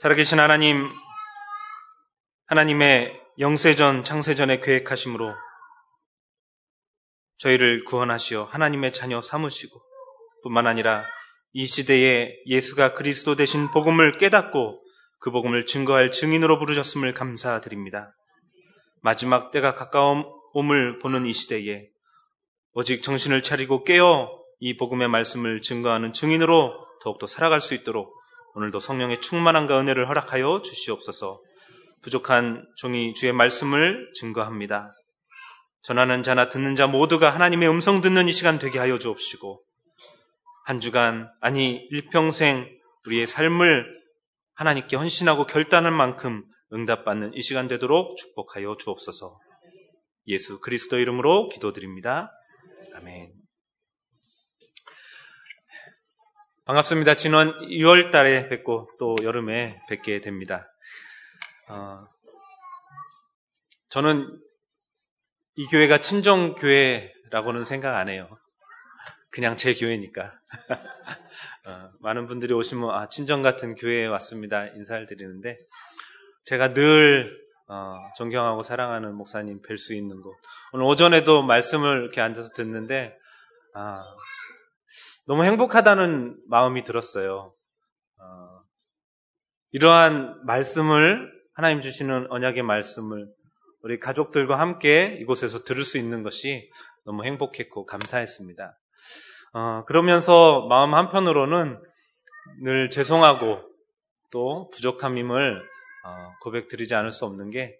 살아계신 하나님, 하나님의 영세전, 창세전의 계획하심으로 저희를 구원하시어 하나님의 자녀 삼으시고 뿐만 아니라 이 시대에 예수가 그리스도 되신 복음을 깨닫고 그 복음을 증거할 증인으로 부르셨음을 감사드립니다. 마지막 때가 가까움을 보는 이 시대에 오직 정신을 차리고 깨어 이 복음의 말씀을 증거하는 증인으로 더욱더 살아갈 수 있도록 오늘도 성령의 충만함과 은혜를 허락하여 주시옵소서. 부족한 종이 주의 말씀을 증거합니다. 전하는 자나 듣는 자 모두가 하나님의 음성 듣는 이 시간 되게 하여 주옵시고, 한 주간, 아니 일평생 우리의 삶을 하나님께 헌신하고 결단할 만큼 응답받는 이 시간 되도록 축복하여 주옵소서. 예수 그리스도 이름으로 기도드립니다. 아멘. 반갑습니다. 지난 2월 달에 뵙고 또 여름에 뵙게 됩니다. 저는 이 교회가 친정교회라고는 생각 안 해요. 그냥 제 교회니까. 많은 분들이 오시면 친정 같은 교회에 왔습니다 인사를 드리는데, 제가 늘 존경하고 사랑하는 목사님 뵐 수 있는 곳. 오늘 오전에도 말씀을 이렇게 앉아서 듣는데 너무 행복하다는 마음이 들었어요. 이러한 말씀을, 하나님 주시는 언약의 말씀을 우리 가족들과 함께 이곳에서 들을 수 있는 것이 너무 행복했고 감사했습니다. 그러면서 마음 한편으로는 늘 죄송하고 또 부족함임을 고백드리지 않을 수 없는 게,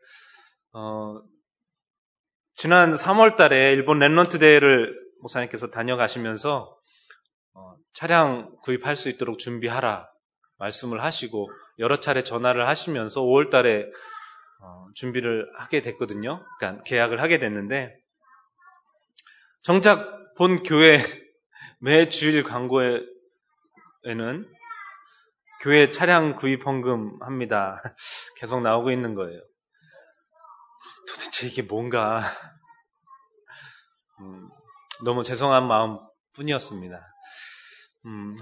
지난 3월 달에 일본 랩런트 대회를 목사님께서 다녀가시면서 차량 구입할 수 있도록 준비하라 말씀을 하시고 여러 차례 전화를 하시면서 5월 달에 준비를 하게 됐거든요. 그러니까 계약을 하게 됐는데, 정작 본 교회 매 주일 광고에는 교회 차량 구입 헌금 합니다 계속 나오고 있는 거예요. 도대체 이게 뭔가. 너무 죄송한 마음 뿐이었습니다.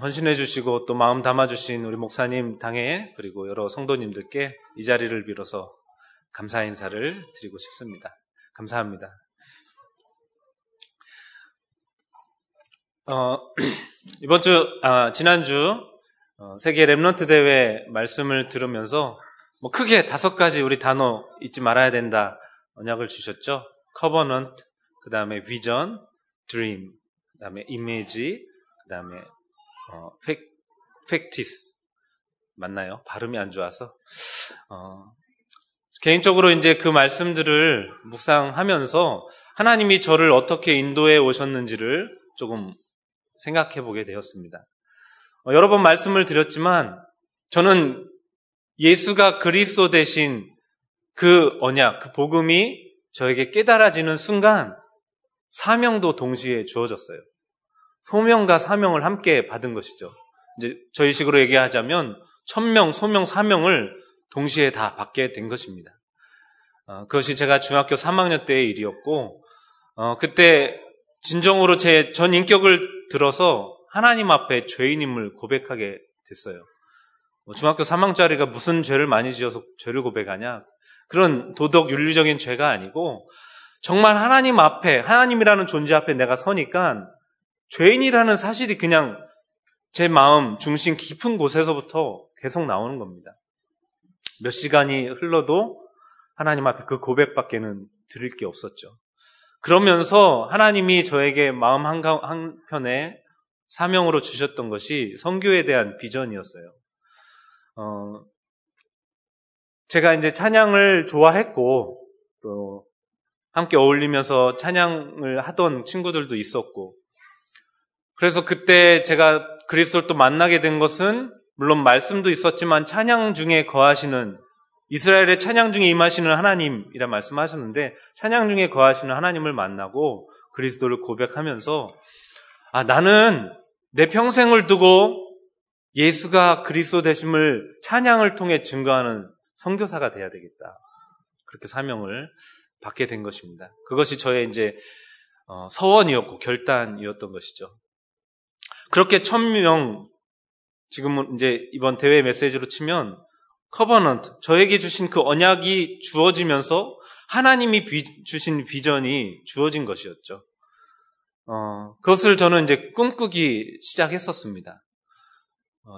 헌신해 주시고 또 마음 담아주신 우리 목사님, 당회에, 그리고 여러 성도님들께 이 자리를 빌어서 감사 인사를 드리고 싶습니다. 감사합니다. 이번 주, 지난주 세계 랩런트 대회 말씀을 들으면서 크게 5가지 우리 단어 잊지 말아야 된다 언약을 주셨죠. 커버넌트, 그 다음에 비전, 드림, 그 다음에 이미지, 그 다음에 팩티스. 맞나요? 발음이 안 좋아서. 개인적으로 이제 그 말씀들을 묵상하면서 하나님이 저를 어떻게 인도해 오셨는지를 조금 생각해 보게 되었습니다. 여러 번 말씀을 드렸지만 저는 예수가 그리스도 되신 그 언약, 그 복음이 저에게 깨달아지는 순간 사명도 동시에 주어졌어요. 소명과 사명을 함께 받은 것이죠. 이제 저희 식으로 얘기하자면 천명, 소명, 사명을 동시에 다 받게 된 것입니다. 그것이 제가 중학교 3학년 때의 일이었고, 그때 진정으로 제 전 인격을 들어서 하나님 앞에 죄인임을 고백하게 됐어요. 중학교 3학년짜리가 무슨 죄를 많이 지어서 죄를 고백하냐, 그런 도덕 윤리적인 죄가 아니고 정말 하나님 앞에, 하나님이라는 존재 앞에 내가 서니까 죄인이라는 사실이 그냥 제 마음 중심 깊은 곳에서부터 계속 나오는 겁니다. 몇 시간이 흘러도 하나님 앞에 그 고백밖에는 드릴 게 없었죠. 그러면서 하나님이 저에게 마음 한편에 사명으로 주셨던 것이 선교에 대한 비전이었어요. 제가 이제 찬양을 좋아했고 또 함께 어울리면서 찬양을 하던 친구들도 있었고, 그래서 그때 제가 그리스도를 또 만나게 된 것은 물론 말씀도 있었지만 찬양 중에 거하시는, 이스라엘의 찬양 중에 임하시는 하나님이라 말씀하셨는데, 찬양 중에 거하시는 하나님을 만나고 그리스도를 고백하면서 나는 내 평생을 두고 예수가 그리스도 되심을 찬양을 통해 증거하는 선교사가 돼야 되겠다. 그렇게 사명을 받게 된 것입니다. 그것이 저의 이제 서원이었고 결단이었던 것이죠. 그렇게 1000명, 지금은 이제 이번 대회 메시지로 치면 커버넌트, 저에게 주신 그 언약이 주어지면서 하나님이 주신 비전이 주어진 것이었죠. 그것을 저는 이제 꿈꾸기 시작했었습니다.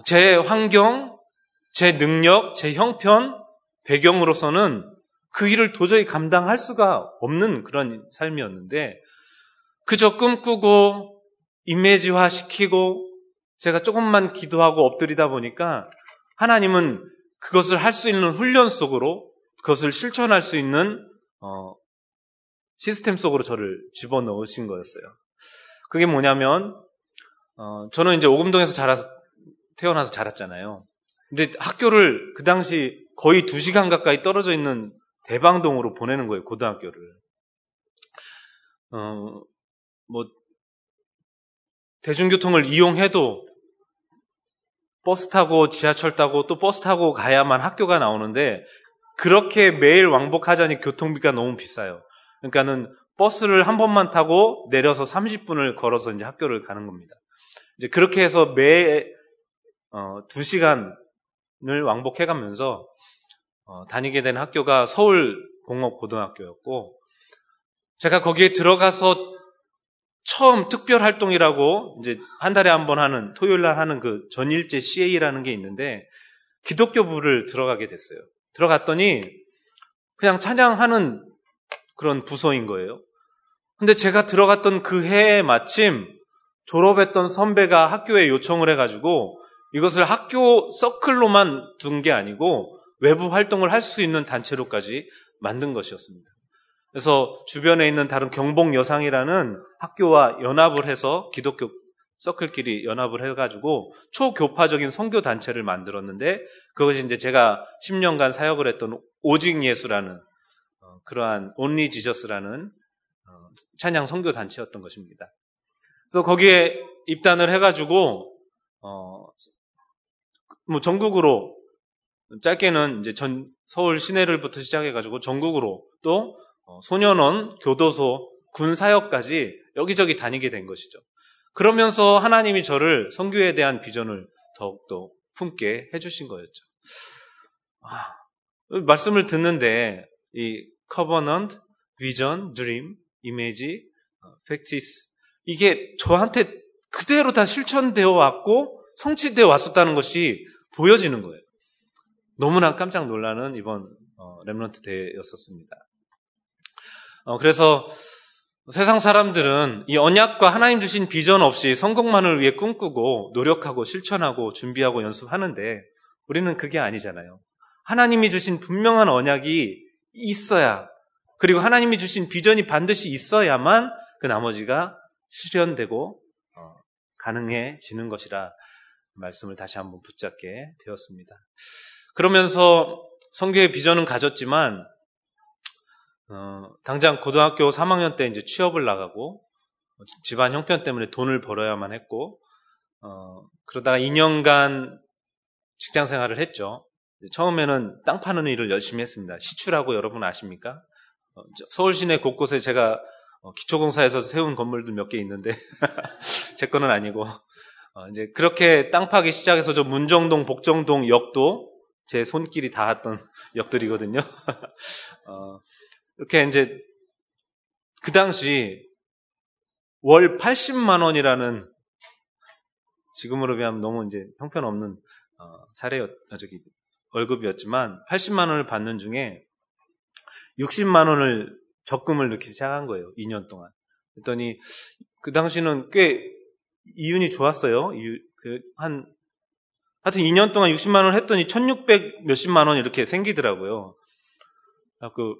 제 환경, 제 능력, 제 형편, 배경으로서는 그 일을 도저히 감당할 수가 없는 그런 삶이었는데, 그저 꿈꾸고 이미지화시키고 제가 조금만 기도하고 엎드리다 보니까 하나님은 그것을 할 수 있는 훈련 속으로, 그것을 실천할 수 있는 시스템 속으로 저를 집어넣으신 거였어요. 그게 뭐냐면, 저는 이제 오금동에서 태어나서 자랐잖아요. 근데 학교를 그 당시 거의 2시간 가까이 떨어져 있는 대방동으로 보내는 거예요, 고등학교를. 대중교통을 이용해도 버스 타고 지하철 타고 또 버스 타고 가야만 학교가 나오는데, 그렇게 매일 왕복하자니 교통비가 너무 비싸요. 그러니까는 버스를 한 번만 타고 내려서 30분을 걸어서 이제 학교를 가는 겁니다. 이제 그렇게 해서 매 2시간을 왕복해가면서 다니게 된 학교가 서울공업고등학교였고, 제가 거기에 들어가서 처음 특별활동이라고 이제 한 달에 한 번 하는, 토요일날 하는 그 전일제 CA라는 게 있는데, 기독교부를 들어가게 됐어요. 들어갔더니 그냥 찬양하는 그런 부서인 거예요. 근데 제가 들어갔던 그 해에 마침 졸업했던 선배가 학교에 요청을 해가지고 이것을 학교 서클로만 둔 게 아니고 외부 활동을 할 수 있는 단체로까지 만든 것이었습니다. 그래서 주변에 있는 다른 경복여상이라는 학교와 연합을 해서, 기독교 서클끼리 연합을 해가지고 초교파적인 선교 단체를 만들었는데, 그것이 이제 제가 10년간 사역을 했던 오직 예수라는, 그러한 온리 지저스라는 찬양 선교 단체였던 것입니다. 그래서 거기에 입단을 해가지고 뭐 전국으로, 짧게는 이제 서울 시내를부터 시작해가지고 전국으로, 또 소년원, 교도소, 군사역까지 여기저기 다니게 된 것이죠. 그러면서 하나님이 저를 선교에 대한 비전을 더욱더 품게 해주신 거였죠. 말씀을 듣는데 이 커버넌트, 비전, 드림, 이미지, 팩티스, 이게 저한테 그대로 다 실천되어 왔고 성취되어 왔었다는 것이 보여지는 거예요. 너무나 깜짝 놀라는 이번 렘넌트 대회였었습니다. 그래서 세상 사람들은 이 언약과 하나님 주신 비전 없이 성공만을 위해 꿈꾸고 노력하고 실천하고 준비하고 연습하는데, 우리는 그게 아니잖아요. 하나님이 주신 분명한 언약이 있어야, 그리고 하나님이 주신 비전이 반드시 있어야만 그 나머지가 실현되고 가능해지는 것이라 말씀을 다시 한번 붙잡게 되었습니다. 그러면서 선교의 비전은 가졌지만 당장 고등학교 3학년 때 이제 취업을 나가고, 집안 형편 때문에 돈을 벌어야만 했고, 그러다가 2년간 직장 생활을 했죠. 처음에는 땅 파는 일을 열심히 했습니다. 시추라고 여러분 아십니까? 서울 시내 곳곳에 제가 기초공사에서 세운 건물도 몇 개 있는데 제 거는 아니고, 이제 그렇게 땅 파기 시작해서 저 문정동, 복정동, 역도 제 손길이 닿았던 역들이거든요. 이렇게 이제 그 당시 월 80만 원이라는, 지금으로 비하면 너무 이제 형편없는 월급이었지만 80만 원을 받는 중에 60만 원을 적금을 넣기 시작한 거예요, 2년 동안. 그랬더니 그 당시는 꽤 이윤이 좋았어요. 하여튼 2년 동안 60만 원을 했더니 1600 몇십만 원 이렇게 생기더라고요. 그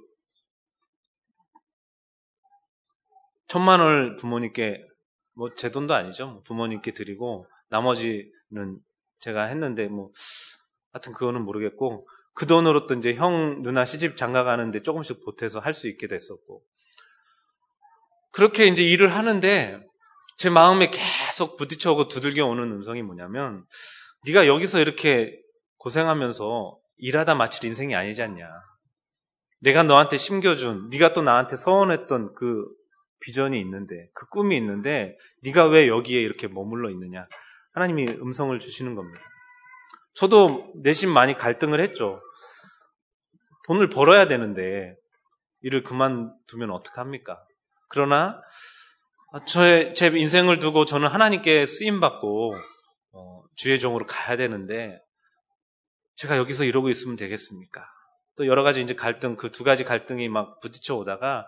1000만 원을 부모님께, 뭐 제 돈도 아니죠, 부모님께 드리고 나머지는 제가 했는데, 뭐 하여튼 그거는 모르겠고, 그 돈으로 또 이제 형 누나 시집 장가 가는데 조금씩 보태서 할 수 있게 됐었고, 그렇게 이제 일을 하는데 제 마음에 계속 부딪혀오고 두들겨 오는 음성이 뭐냐면, 네가 여기서 이렇게 고생하면서 일하다 마칠 인생이 아니지 않냐, 내가 너한테 심겨준, 네가 또 나한테 서원했던 그 비전이 있는데, 그 꿈이 있는데 네가 왜 여기에 이렇게 머물러 있느냐, 하나님이 음성을 주시는 겁니다. 저도 내심 많이 갈등을 했죠. 돈을 벌어야 되는데 일을 그만두면 어떡합니까? 그러나 제 인생을 두고 저는 하나님께 쓰임받고 주의 종으로 가야 되는데 제가 여기서 이러고 있으면 되겠습니까? 또 여러 가지 이제 갈등, 그 두 가지 갈등이 막 부딪혀 오다가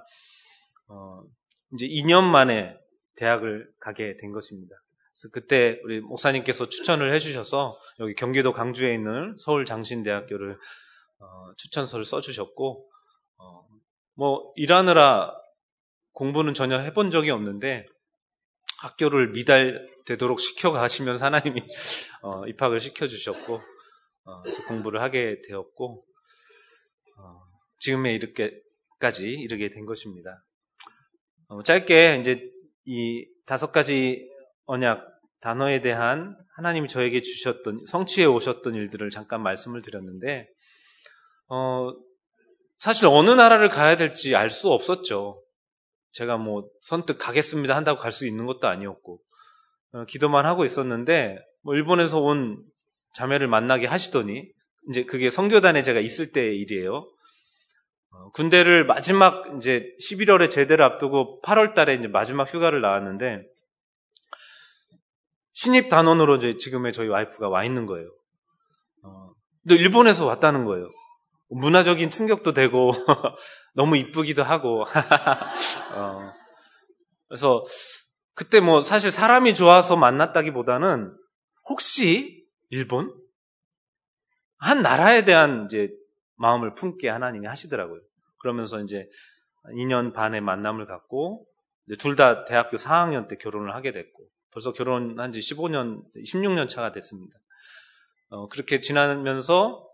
이제 2년 만에 대학을 가게 된 것입니다. 그래서 그때 우리 목사님께서 추천을 해주셔서 여기 경기도 광주에 있는 서울 장신대학교를 추천서를 써주셨고, 뭐 일하느라 공부는 전혀 해본 적이 없는데 학교를 미달되도록 시켜가시면서 하나님이 입학을 시켜주셨고, 그래서 공부를 하게 되었고, 지금에 이렇게까지 이르게 된 것입니다. 짧게 이제 이 5가지 언약 단어에 대한 하나님이 저에게 주셨던 성취해 오셨던 일들을 잠깐 말씀을 드렸는데, 사실 어느 나라를 가야 될지 알 수 없었죠. 제가 뭐 선뜻 가겠습니다 한다고 갈 수 있는 것도 아니었고, 기도만 하고 있었는데 뭐 일본에서 온 자매를 만나게 하시더니, 이제 그게 선교단에 제가 있을 때의 일이에요. 군대를 마지막 이제 11월에 제대를 앞두고 8월 달에 이제 마지막 휴가를 나왔는데 신입 단원으로 이제 지금의 저희 와이프가 와 있는 거예요. 근데 일본에서 왔다는 거예요. 문화적인 충격도 되고 너무 이쁘기도 하고 그래서 그때 뭐 사실 사람이 좋아서 만났다기보다는 혹시 일본? 한 나라에 대한 이제 마음을 품게 하나님이 하시더라고요. 그러면서 이제 2년 반의 만남을 갖고, 둘 다 대학교 4학년 때 결혼을 하게 됐고, 벌써 결혼한 지 16년 차가 됐습니다. 그렇게 지나면서,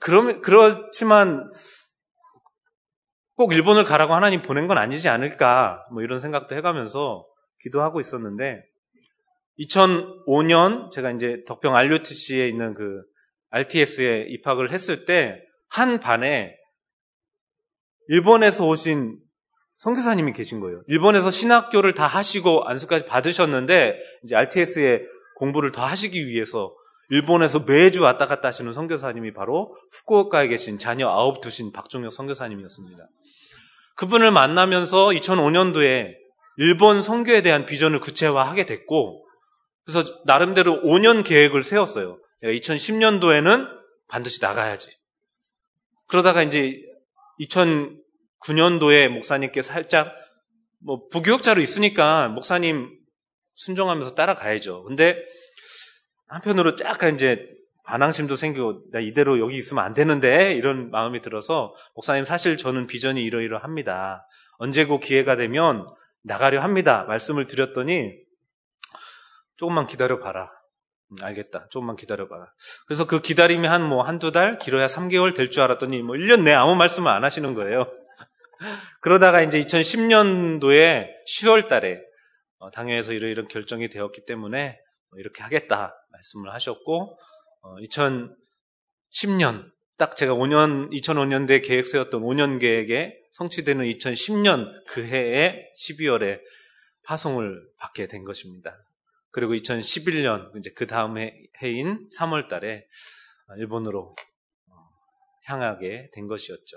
그렇지만 꼭 일본을 가라고 하나님 보낸 건 아니지 않을까, 뭐 이런 생각도 해가면서 기도하고 있었는데, 2005년 제가 이제 덕평 RUTC에 있는 그 RTS에 입학을 했을 때 한 반에 일본에서 오신 선교사님이 계신 거예요. 일본에서 신학교를 다 하시고 안수까지 받으셨는데 이제 RTS에 공부를 더 하시기 위해서 일본에서 매주 왔다 갔다 하시는 선교사님이 바로 후쿠오카에 계신 자녀 9 두신 박종혁 선교사님이었습니다. 그분을 만나면서 2005년도에 일본 선교에 대한 비전을 구체화하게 됐고, 그래서 나름대로 5년 계획을 세웠어요. 2010년도에는 반드시 나가야지. 그러다가 이제 2009년도에 목사님께 살짝 뭐 부교역자로 있으니까 목사님 순종하면서 따라가야죠. 근데 한편으로 약간 이제 반항심도 생기고 나 이대로 여기 있으면 안 되는데 이런 마음이 들어서, 목사님 사실 저는 비전이 이러이러합니다. 언제고 기회가 되면 나가려 합니다. 말씀을 드렸더니 조금만 기다려봐라. 알겠다. 조금만 기다려봐. 그래서 그 기다림이 한두 달, 길어야 3개월 될 줄 알았더니 1년 내 아무 말씀을 안 하시는 거예요. 그러다가 이제 2010년도에 10월 달에 당회에서 이런 결정이 되었기 때문에 이렇게 하겠다 말씀을 하셨고, 2010년, 딱 제가 2005년대 계획 세웠던 5년 계획에 성취되는 2010년 그 해에 12월에 파송을 받게 된 것입니다. 그리고 2011년, 이제 그 다음 해인 3월 달에 일본으로 향하게 된 것이었죠.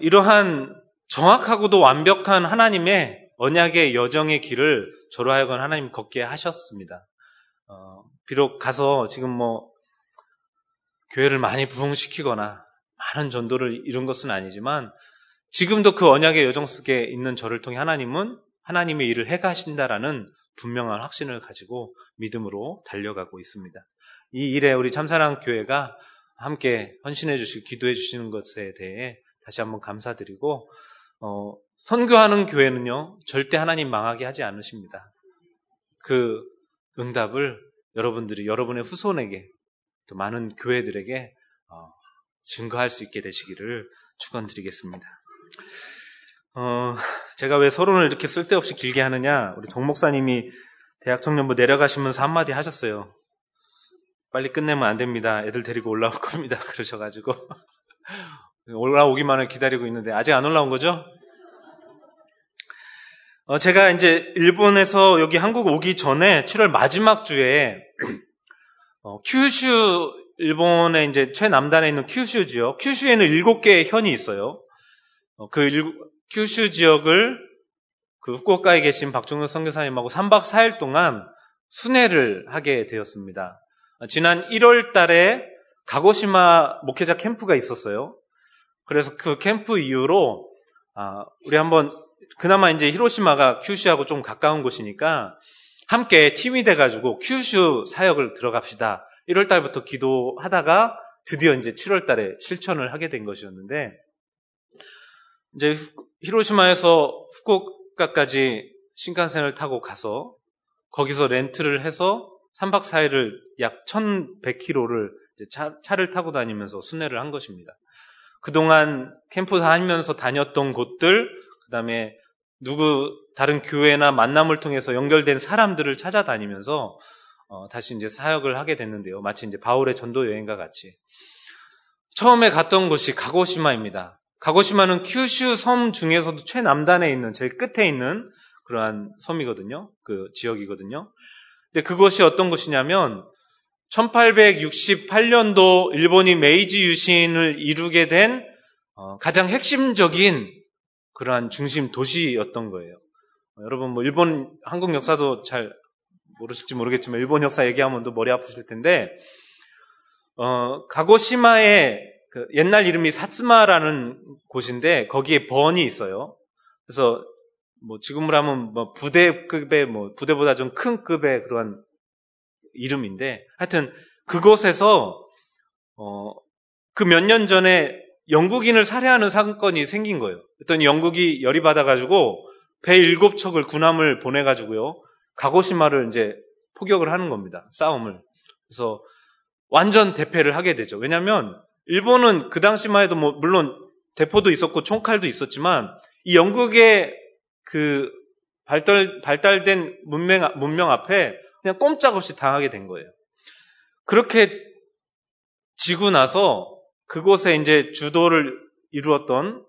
이러한 정확하고도 완벽한 하나님의 언약의 여정의 길을 저로 하여금 하나님 걷게 하셨습니다. 비록 가서 지금 뭐 교회를 많이 부흥시키거나 많은 전도를 이룬 것은 아니지만, 지금도 그 언약의 여정 속에 있는 저를 통해 하나님은 하나님의 일을 해가신다라는 분명한 확신을 가지고 믿음으로 달려가고 있습니다. 이 일에 우리 참사랑교회가 함께 헌신해 주시고 기도해 주시는 것에 대해 다시 한번 감사드리고, 선교하는 교회는요 절대 하나님 망하게 하지 않으십니다. 그 응답을 여러분들이 여러분의 후손에게 또 많은 교회들에게 증거할 수 있게 되시기를 축원드리겠습니다. 제가 왜 서론을 이렇게 쓸데없이 길게 하느냐, 우리 정 목사님이 대학 청년부 내려가시면서 한마디 하셨어요. 빨리 끝내면 안 됩니다. 애들 데리고 올라올 겁니다. 그러셔가지고 올라오기만을 기다리고 있는데 아직 안 올라온 거죠? 제가 이제 일본에서 여기 한국 오기 전에 7월 마지막 주에 큐슈 일본의 이제 최남단에 있는 큐슈 지역, 큐슈에는 7개의 현이 있어요. 큐슈 지역을 그 후쿠오카에 계신 박종혁 선교사님하고 3박 4일 동안 순회를 하게 되었습니다. 지난 1월 달에 가고시마 목회자 캠프가 있었어요. 그래서 그 캠프 이후로 우리 한번, 그나마 이제 히로시마가 큐슈하고 좀 가까운 곳이니까 함께 팀이 돼가지고 큐슈 사역을 들어갑시다. 1월 달부터 기도하다가 드디어 이제 7월 달에 실천을 하게 된 것이었는데, 이제 히로시마에서 후쿠오카까지 신칸센을 타고 가서 거기서 렌트를 해서 3박 4일을 약 1100km를 차를 타고 다니면서 순례를 한 것입니다. 그동안 캠프 다니면서 다녔던 곳들, 그 다음에 다른 교회나 만남을 통해서 연결된 사람들을 찾아다니면서 다시 이제 사역을 하게 됐는데요. 마치 이제 바울의 전도 여행과 같이. 처음에 갔던 곳이 가고시마입니다. 가고시마는 큐슈 섬 중에서도 최남단에 있는, 제일 끝에 있는 그러한 섬이거든요. 그 지역이거든요. 근데 그곳이 어떤 곳이냐면, 1868년도 일본이 메이지 유신을 이루게 된 가장 핵심적인 그러한 중심 도시였던 거예요. 여러분, 뭐, 일본, 한국 역사도 잘 모르실지 모르겠지만, 일본 역사 얘기하면 또 머리 아프실 텐데, 가고시마의 그 옛날 이름이 사츠마라는 곳인데, 거기에 번이 있어요. 그래서, 뭐, 지금으로 하면 뭐, 부대보다 좀 큰 급의 그러한 이름인데, 하여튼, 그곳에서, 그 몇 년 전에 영국인을 살해하는 사건이 생긴 거예요. 그랬더니 영국이 열이 받아가지고, 배 7척을 군함을 보내가지고요, 가고시마를 이제 포격을 하는 겁니다. 싸움을. 그래서 완전 대패를 하게 되죠. 왜냐면 일본은 그 당시만 해도 뭐 물론 대포도 있었고 총칼도 있었지만 이 영국의 그 발달된 문명 앞에 그냥 꼼짝없이 당하게 된 거예요. 그렇게 지고 나서 그곳에 이제 주도를 이루었던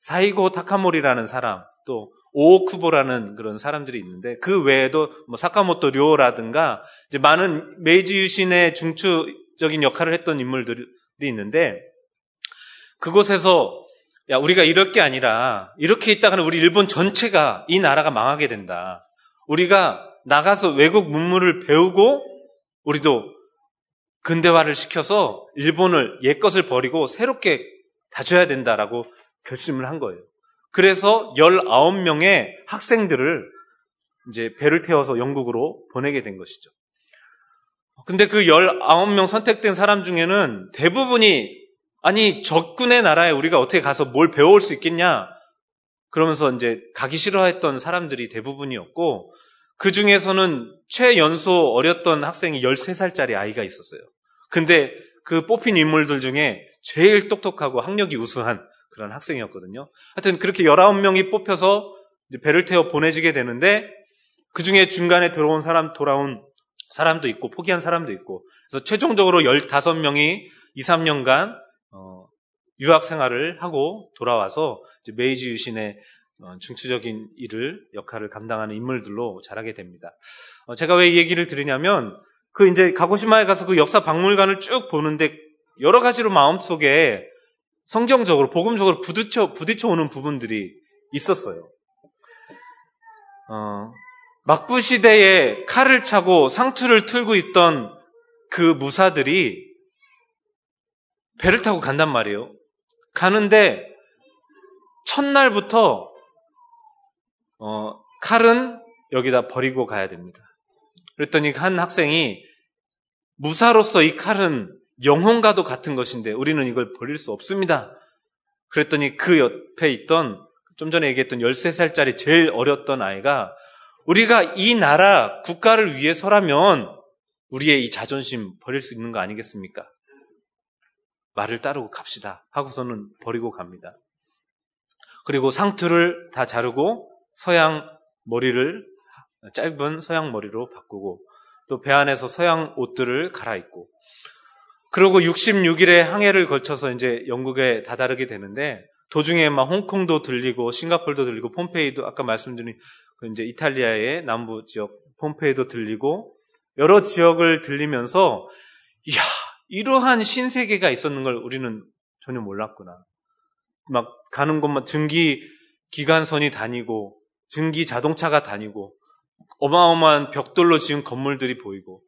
사이고 타카모리라는 사람, 또 오오쿠보라는 그런 사람들이 있는데, 그 외에도 뭐 사카모토 료라든가 이제 많은 메이지 유신의 중추적인 역할을 했던 인물들이 있는데, 그곳에서 야, 우리가 이럴 게 아니라 이렇게 있다가는 우리 일본 전체가, 이 나라가 망하게 된다. 우리가 나가서 외국 문물을 배우고 우리도 근대화를 시켜서 일본을, 옛것을 버리고 새롭게 다져야 된다라고 결심을 한 거예요. 그래서 19명의 학생들을 이제 배를 태워서 영국으로 보내게 된 것이죠. 근데 그 19명 선택된 사람 중에는 대부분이, 아니, 적군의 나라에 우리가 어떻게 가서 뭘 배워올 수 있겠냐, 그러면서 이제 가기 싫어했던 사람들이 대부분이었고, 그 중에서는 최연소 어렸던 학생이 13살짜리 아이가 있었어요. 근데 그 뽑힌 인물들 중에 제일 똑똑하고 학력이 우수한 그런 학생이었거든요. 하여튼 그렇게 19명이 뽑혀서 배를 태워 보내지게 되는데, 그 중에 중간에 돌아온 사람도 있고 포기한 사람도 있고, 그래서 최종적으로 15명이 2, 3년간 유학 생활을 하고 돌아와서 이제 메이지 유신의 중추적인 역할을 감당하는 인물들로 자라게 됩니다. 제가 왜 이 얘기를 드리냐면, 그 이제 가고시마에 가서 그 역사 박물관을 쭉 보는데 여러 가지로 마음속에 성경적으로, 복음적으로 부딪혀오는 부분들이 있었어요. 막부 시대에 칼을 차고 상투를 틀고 있던 그 무사들이 배를 타고 간단 말이에요. 가는데 첫날부터 칼은 여기다 버리고 가야 됩니다. 그랬더니 한 학생이, 무사로서 이 칼은 영혼과도 같은 것인데 우리는 이걸 버릴 수 없습니다. 그랬더니 그 옆에 있던, 좀 전에 얘기했던 13살짜리 제일 어렸던 아이가, 우리가 이 나라 국가를 위해서라면 우리의 이 자존심 버릴 수 있는 거 아니겠습니까? 말을 따르고 갑시다 하고서는 버리고 갑니다. 그리고 상투를 다 자르고 짧은 서양 머리로 바꾸고, 또 배 안에서 서양 옷들을 갈아입고, 그러고 66일의 항해를 거쳐서 이제 영국에 다다르게 되는데, 도중에 막 홍콩도 들리고 싱가포르도 들리고 폼페이도 아까 말씀드린 이제 이탈리아의 남부 지역 폼페이도 들리고 여러 지역을 들리면서 이야 이러한 신세계가 있었는 걸 우리는 전혀 몰랐구나. 막 가는 곳만 증기 기관선이 다니고 증기 자동차가 다니고 어마어마한 벽돌로 지은 건물들이 보이고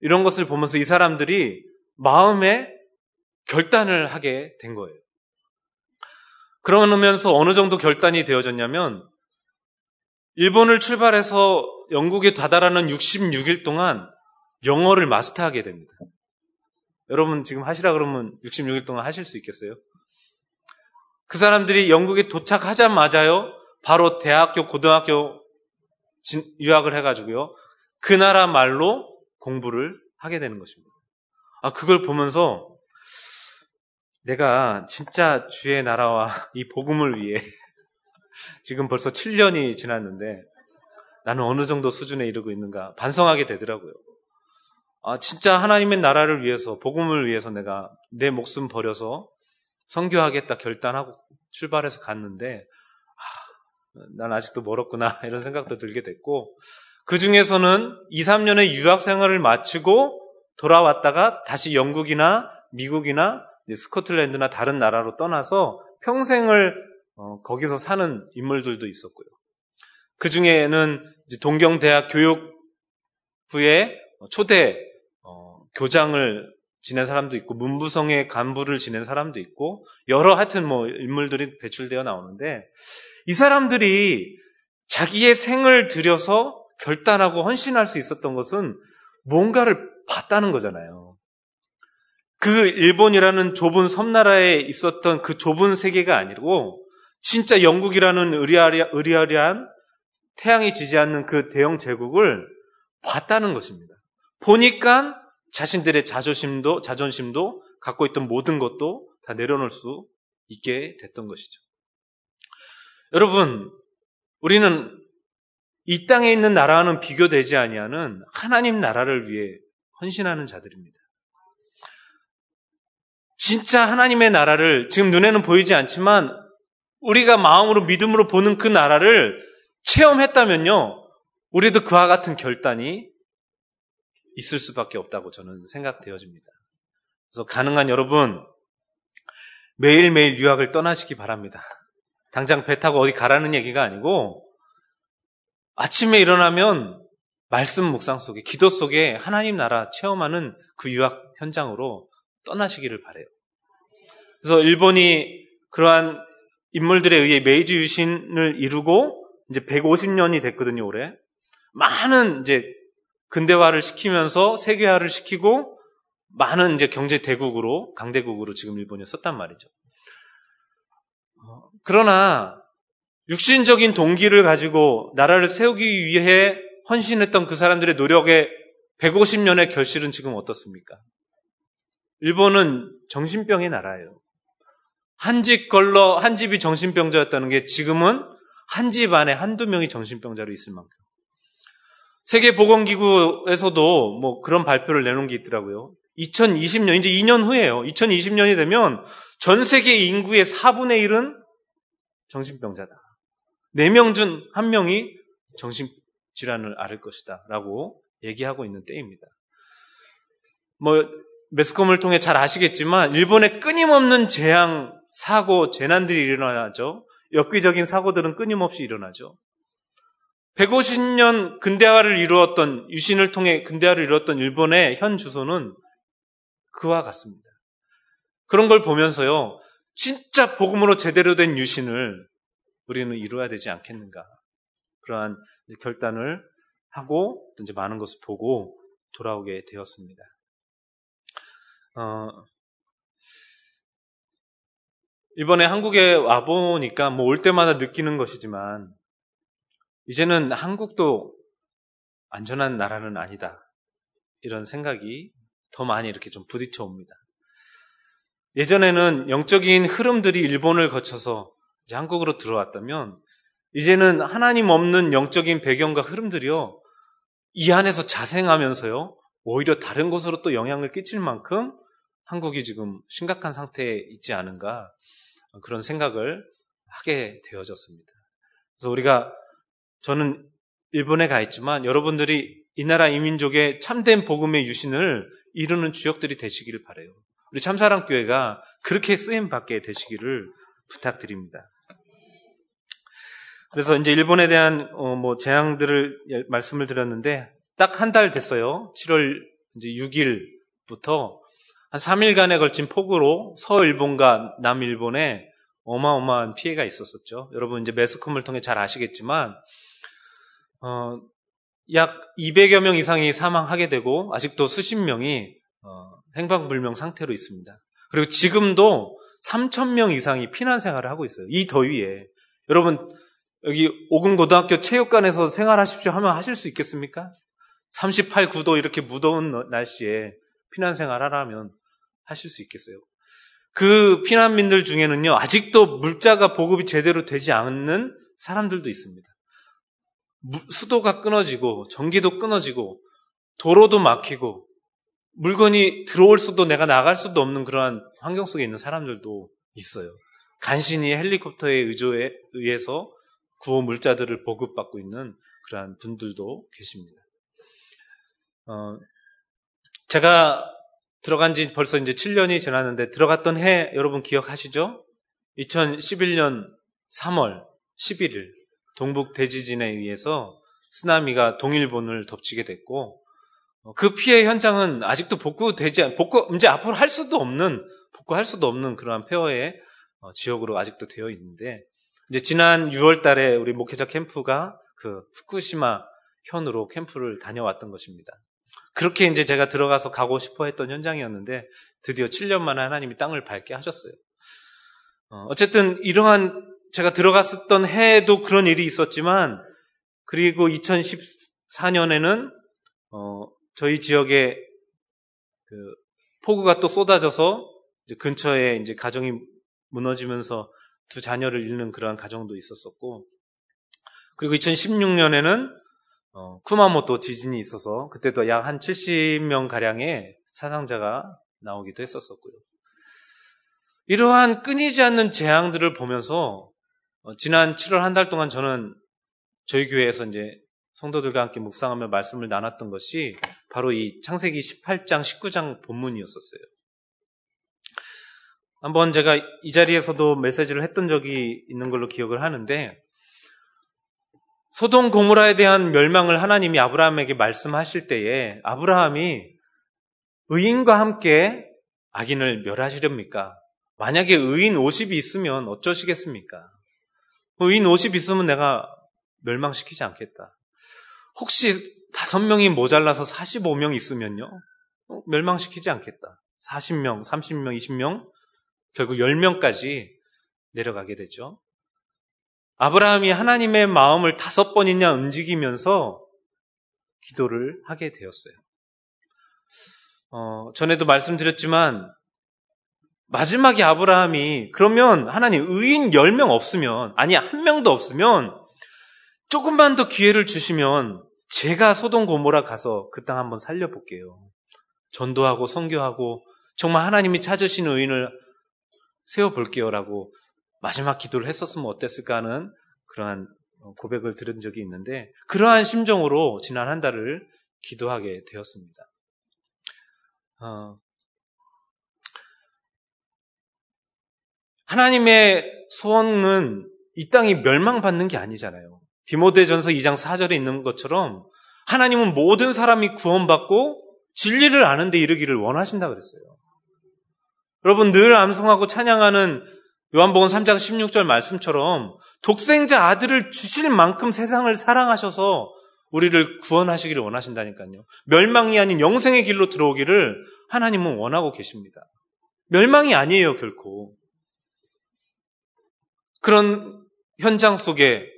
이런 것을 보면서 이 사람들이 마음에 결단을 하게 된 거예요. 그러면서 어느 정도 결단이 되어졌냐면 일본을 출발해서 영국에 다다라는 66일 동안 영어를 마스터하게 됩니다. 여러분 지금 하시라 그러면 66일 동안 하실 수 있겠어요? 그 사람들이 영국에 도착하자마자요. 바로 대학교, 고등학교 유학을 해가지고요. 그 나라 말로 공부를 하게 되는 것입니다. 그걸 보면서 내가 진짜 주의 나라와 이 복음을 위해 지금 벌써 7년이 지났는데 나는 어느 정도 수준에 이르고 있는가 반성하게 되더라고요. 진짜 하나님의 나라를 위해서 복음을 위해서 내가 내 목숨 버려서 선교하겠다 결단하고 출발해서 갔는데 난 아직도 멀었구나 이런 생각도 들게 됐고 그 중에서는 2, 3년의 유학 생활을 마치고 돌아왔다가 다시 영국이나 미국이나 스코틀랜드나 다른 나라로 떠나서 평생을 거기서 사는 인물들도 있었고요. 그 중에는 동경대학 교육부의 초대 교장을 지낸 사람도 있고 문부성의 간부를 지낸 사람도 있고 여러 하여튼 인물들이 배출되어 나오는데 이 사람들이 자기의 생을 들여서 결단하고 헌신할 수 있었던 것은 뭔가를 봤다는 거잖아요. 그 일본이라는 좁은 섬나라에 있었던 그 좁은 세계가 아니고 진짜 영국이라는 의리아리한 태양이 지지 않는 그 대형 제국을 봤다는 것입니다. 보니까 자신들의 자존심도 갖고 있던 모든 것도 다 내려놓을 수 있게 됐던 것이죠. 여러분, 우리는 이 땅에 있는 나라와는 비교되지 아니하는 하나님 나라를 위해 헌신하는 자들입니다. 진짜 하나님의 나라를 지금 눈에는 보이지 않지만 우리가 마음으로 믿음으로 보는 그 나라를 체험했다면요. 우리도 그와 같은 결단이 있을 수밖에 없다고 저는 생각되어집니다. 그래서 가능한 여러분 매일매일 유학을 떠나시기 바랍니다. 당장 배 타고 어디 가라는 얘기가 아니고 아침에 일어나면 말씀 묵상 속에 기도 속에 하나님 나라 체험하는 그 유학 현장으로 떠나시기를 바래요. 그래서 일본이 그러한 인물들에 의해 메이지 유신을 이루고 이제 150년이 됐거든요, 올해. 많은 이제 근대화를 시키면서 세계화를 시키고 많은 이제 경제 대국으로, 강대국으로 지금 일본이 섰단 말이죠. 그러나 육신적인 동기를 가지고 나라를 세우기 위해 헌신했던 그 사람들의 노력의 150년의 결실은 지금 어떻습니까? 일본은 정신병의 나라예요. 한 집이 정신병자였다는 게 지금은 한 집 안에 한두 명이 정신병자로 있을 만큼. 세계보건기구에서도 그런 발표를 내놓은 게 있더라고요. 2020년, 이제 2년 후예요. 2020년이 되면 전 세계 인구의 4분의 1은 정신병자다. 4명 중 1명이 정신질환을 앓을 것이다. 라고 얘기하고 있는 때입니다. 매스컴을 통해 잘 아시겠지만 일본에 끊임없는 재앙, 사고, 재난들이 일어나죠. 역기적인 사고들은 끊임없이 일어나죠. 150년 근대화를 이루었던 유신을 통해 근대화를 이루었던 일본의 현 주소는 그와 같습니다. 그런 걸 보면서요. 진짜 복음으로 제대로 된 유신을 우리는 이루어야 되지 않겠는가. 그러한 결단을 하고 또 이제 많은 것을 보고 돌아오게 되었습니다. 이번에 한국에 와보니까 올 때마다 느끼는 것이지만 이제는 한국도 안전한 나라는 아니다. 이런 생각이 더 많이 이렇게 좀 부딪혀 옵니다. 예전에는 영적인 흐름들이 일본을 거쳐서 이제 한국으로 들어왔다면 이제는 하나님 없는 영적인 배경과 흐름들이요. 이 안에서 자생하면서요. 오히려 다른 곳으로 또 영향을 끼칠 만큼 한국이 지금 심각한 상태에 있지 않은가 그런 생각을 하게 되어졌습니다. 그래서 우리가, 저는 일본에 가 있지만 여러분들이 이 나라 이민족의 참된 복음의 유신을 이루는 주역들이 되시기를 바라요. 우리 참사랑교회가 그렇게 쓰임받게 되시기를 부탁드립니다. 그래서 이제 일본에 대한 재앙들을 말씀을 드렸는데 딱 한 달 됐어요. 7월 이제 6일부터 한 3일간에 걸친 폭우로 서일본과 남일본에 어마어마한 피해가 있었었죠. 여러분 이제 매스컴을 통해 잘 아시겠지만 약 200여 명 이상이 사망하게 되고 아직도 수십 명이 행방불명 상태로 있습니다. 그리고 지금도 3,000명 이상이 피난 생활을 하고 있어요. 이 더위에. 여러분 여기 오금고등학교 체육관에서 생활하십시오 하면 하실 수 있겠습니까? 38, 9도 이렇게 무더운 날씨에 피난 생활하라면 하실 수 있겠어요? 그 피난민들 중에는요 아직도 물자가 보급이 제대로 되지 않는 사람들도 있습니다. 수도가 끊어지고 전기도 끊어지고 도로도 막히고 물건이 들어올 수도 내가 나갈 수도 없는 그러한 환경 속에 있는 사람들도 있어요. 간신히 헬리콥터에 의해서 구호 물자들을 보급받고 있는 그러한 분들도 계십니다. 제가 들어간 지 벌써 이제 7년이 지났는데 들어갔던 해 여러분 기억하시죠? 2011년 3월 11일 동북 대지진에 의해서 쓰나미가 동일본을 덮치게 됐고 그 피해 현장은 아직도 이제 앞으로 복구할 수도 없는 그러한 폐허의 지역으로 아직도 되어 있는데 이제 지난 6월 달에 우리 목회자 캠프가 그 후쿠시마 현으로 캠프를 다녀왔던 것입니다. 그렇게 이제 제가 들어가서 가고 싶어 했던 현장이었는데 드디어 7년 만에 하나님이 땅을 밟게 하셨어요. 어쨌든 이러한 제가 들어갔었던 해에도 그런 일이 있었지만 그리고 2014년에는 저희 지역에 그 폭우가 또 쏟아져서 이제 근처에 이제 가정이 무너지면서 두 자녀를 잃는 그러한 가정도 있었었고 그리고 2016년에는 쿠마모토 지진이 있어서 그때도 약 한 70명 가량의 사상자가 나오기도 했었었고요. 이러한 끊이지 않는 재앙들을 보면서 지난 7월 한 달 동안 저는 저희 교회에서 이제 성도들과 함께 묵상하며 말씀을 나눴던 것이 바로 이 창세기 18장, 19장 본문이었었어요. 한번 제가 이 자리에서도 메시지를 했던 적이 있는 걸로 기억을 하는데 소돔 고모라에 대한 멸망을 하나님이 아브라함에게 말씀하실 때에 아브라함이 의인과 함께 악인을 멸하시렵니까? 만약에 의인 50이 있으면 어쩌시겠습니까? 의인 50 있으면 내가 멸망시키지 않겠다. 혹시 5명이 모자라서 45명 있으면요? 멸망시키지 않겠다. 40명, 30명, 20명 결국 10명까지 내려가게 되죠. 아브라함이 하나님의 마음을 5번이나 움직이면서 기도를 하게 되었어요. 전에도 말씀드렸지만 마지막에 아브라함이 그러면 하나님 의인 10명 없으면 아니 1명도 없으면 조금만 더 기회를 주시면 제가 소돔 고모라 가서 그 땅 한번 살려볼게요. 전도하고 선교하고 정말 하나님이 찾으신 의인을 세워볼게요 라고 마지막 기도를 했었으면 어땠을까 하는 그러한 고백을 들은 적이 있는데 그러한 심정으로 지난 한 달을 기도하게 되었습니다. 하나님의 소원은 이 땅이 멸망받는 게 아니잖아요. 디모데전서 2장 4절에 있는 것처럼 하나님은 모든 사람이 구원받고 진리를 아는 데 이르기를 원하신다 그랬어요. 여러분 늘 암송하고 찬양하는 요한복음 3장 16절 말씀처럼 독생자 아들을 주실 만큼 세상을 사랑하셔서 우리를 구원하시기를 원하신다니까요. 멸망이 아닌 영생의 길로 들어오기를 하나님은 원하고 계십니다. 멸망이 아니에요, 결코. 그런 현장 속에,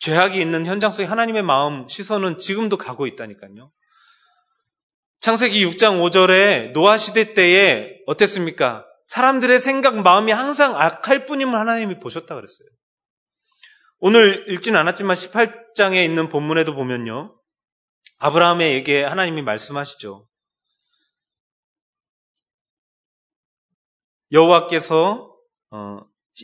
죄악이 있는 현장 속에 하나님의 마음, 시선은 지금도 가고 있다니까요. 창세기 6장 5절에 노아 시대 때에 어땠습니까? 사람들의 생각, 마음이 항상 악할 뿐임을 하나님이 보셨다 그랬어요. 오늘 읽진 않았지만 18장에 있는 본문에도 보면요. 아브라함에게 하나님이 말씀하시죠. 여호와께서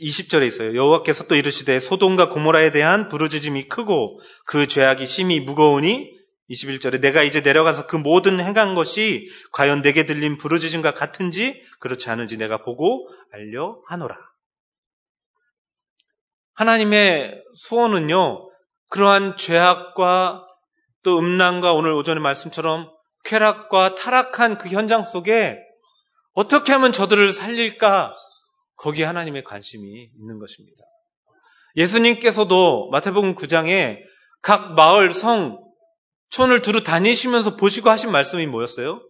20절에 있어요. 여호와께서 또 이르시되 소돔과 고모라에 대한 부르짖음이 크고 그 죄악이 심히 무거우니 21절에 내가 이제 내려가서 그 모든 행한 것이 과연 내게 들린 부르짖음과 같은지 그렇지 않은지 내가 보고 알려하노라. 하나님의 소원은요, 그러한 죄악과 또 음란과 오늘 오전에 말씀처럼 쾌락과 타락한 그 현장 속에 어떻게 하면 저들을 살릴까, 거기에 하나님의 관심이 있는 것입니다. 예수님께서도 마태복음 9장에 각 마을, 성, 촌을 두루 다니시면서 보시고 하신 말씀이 뭐였어요?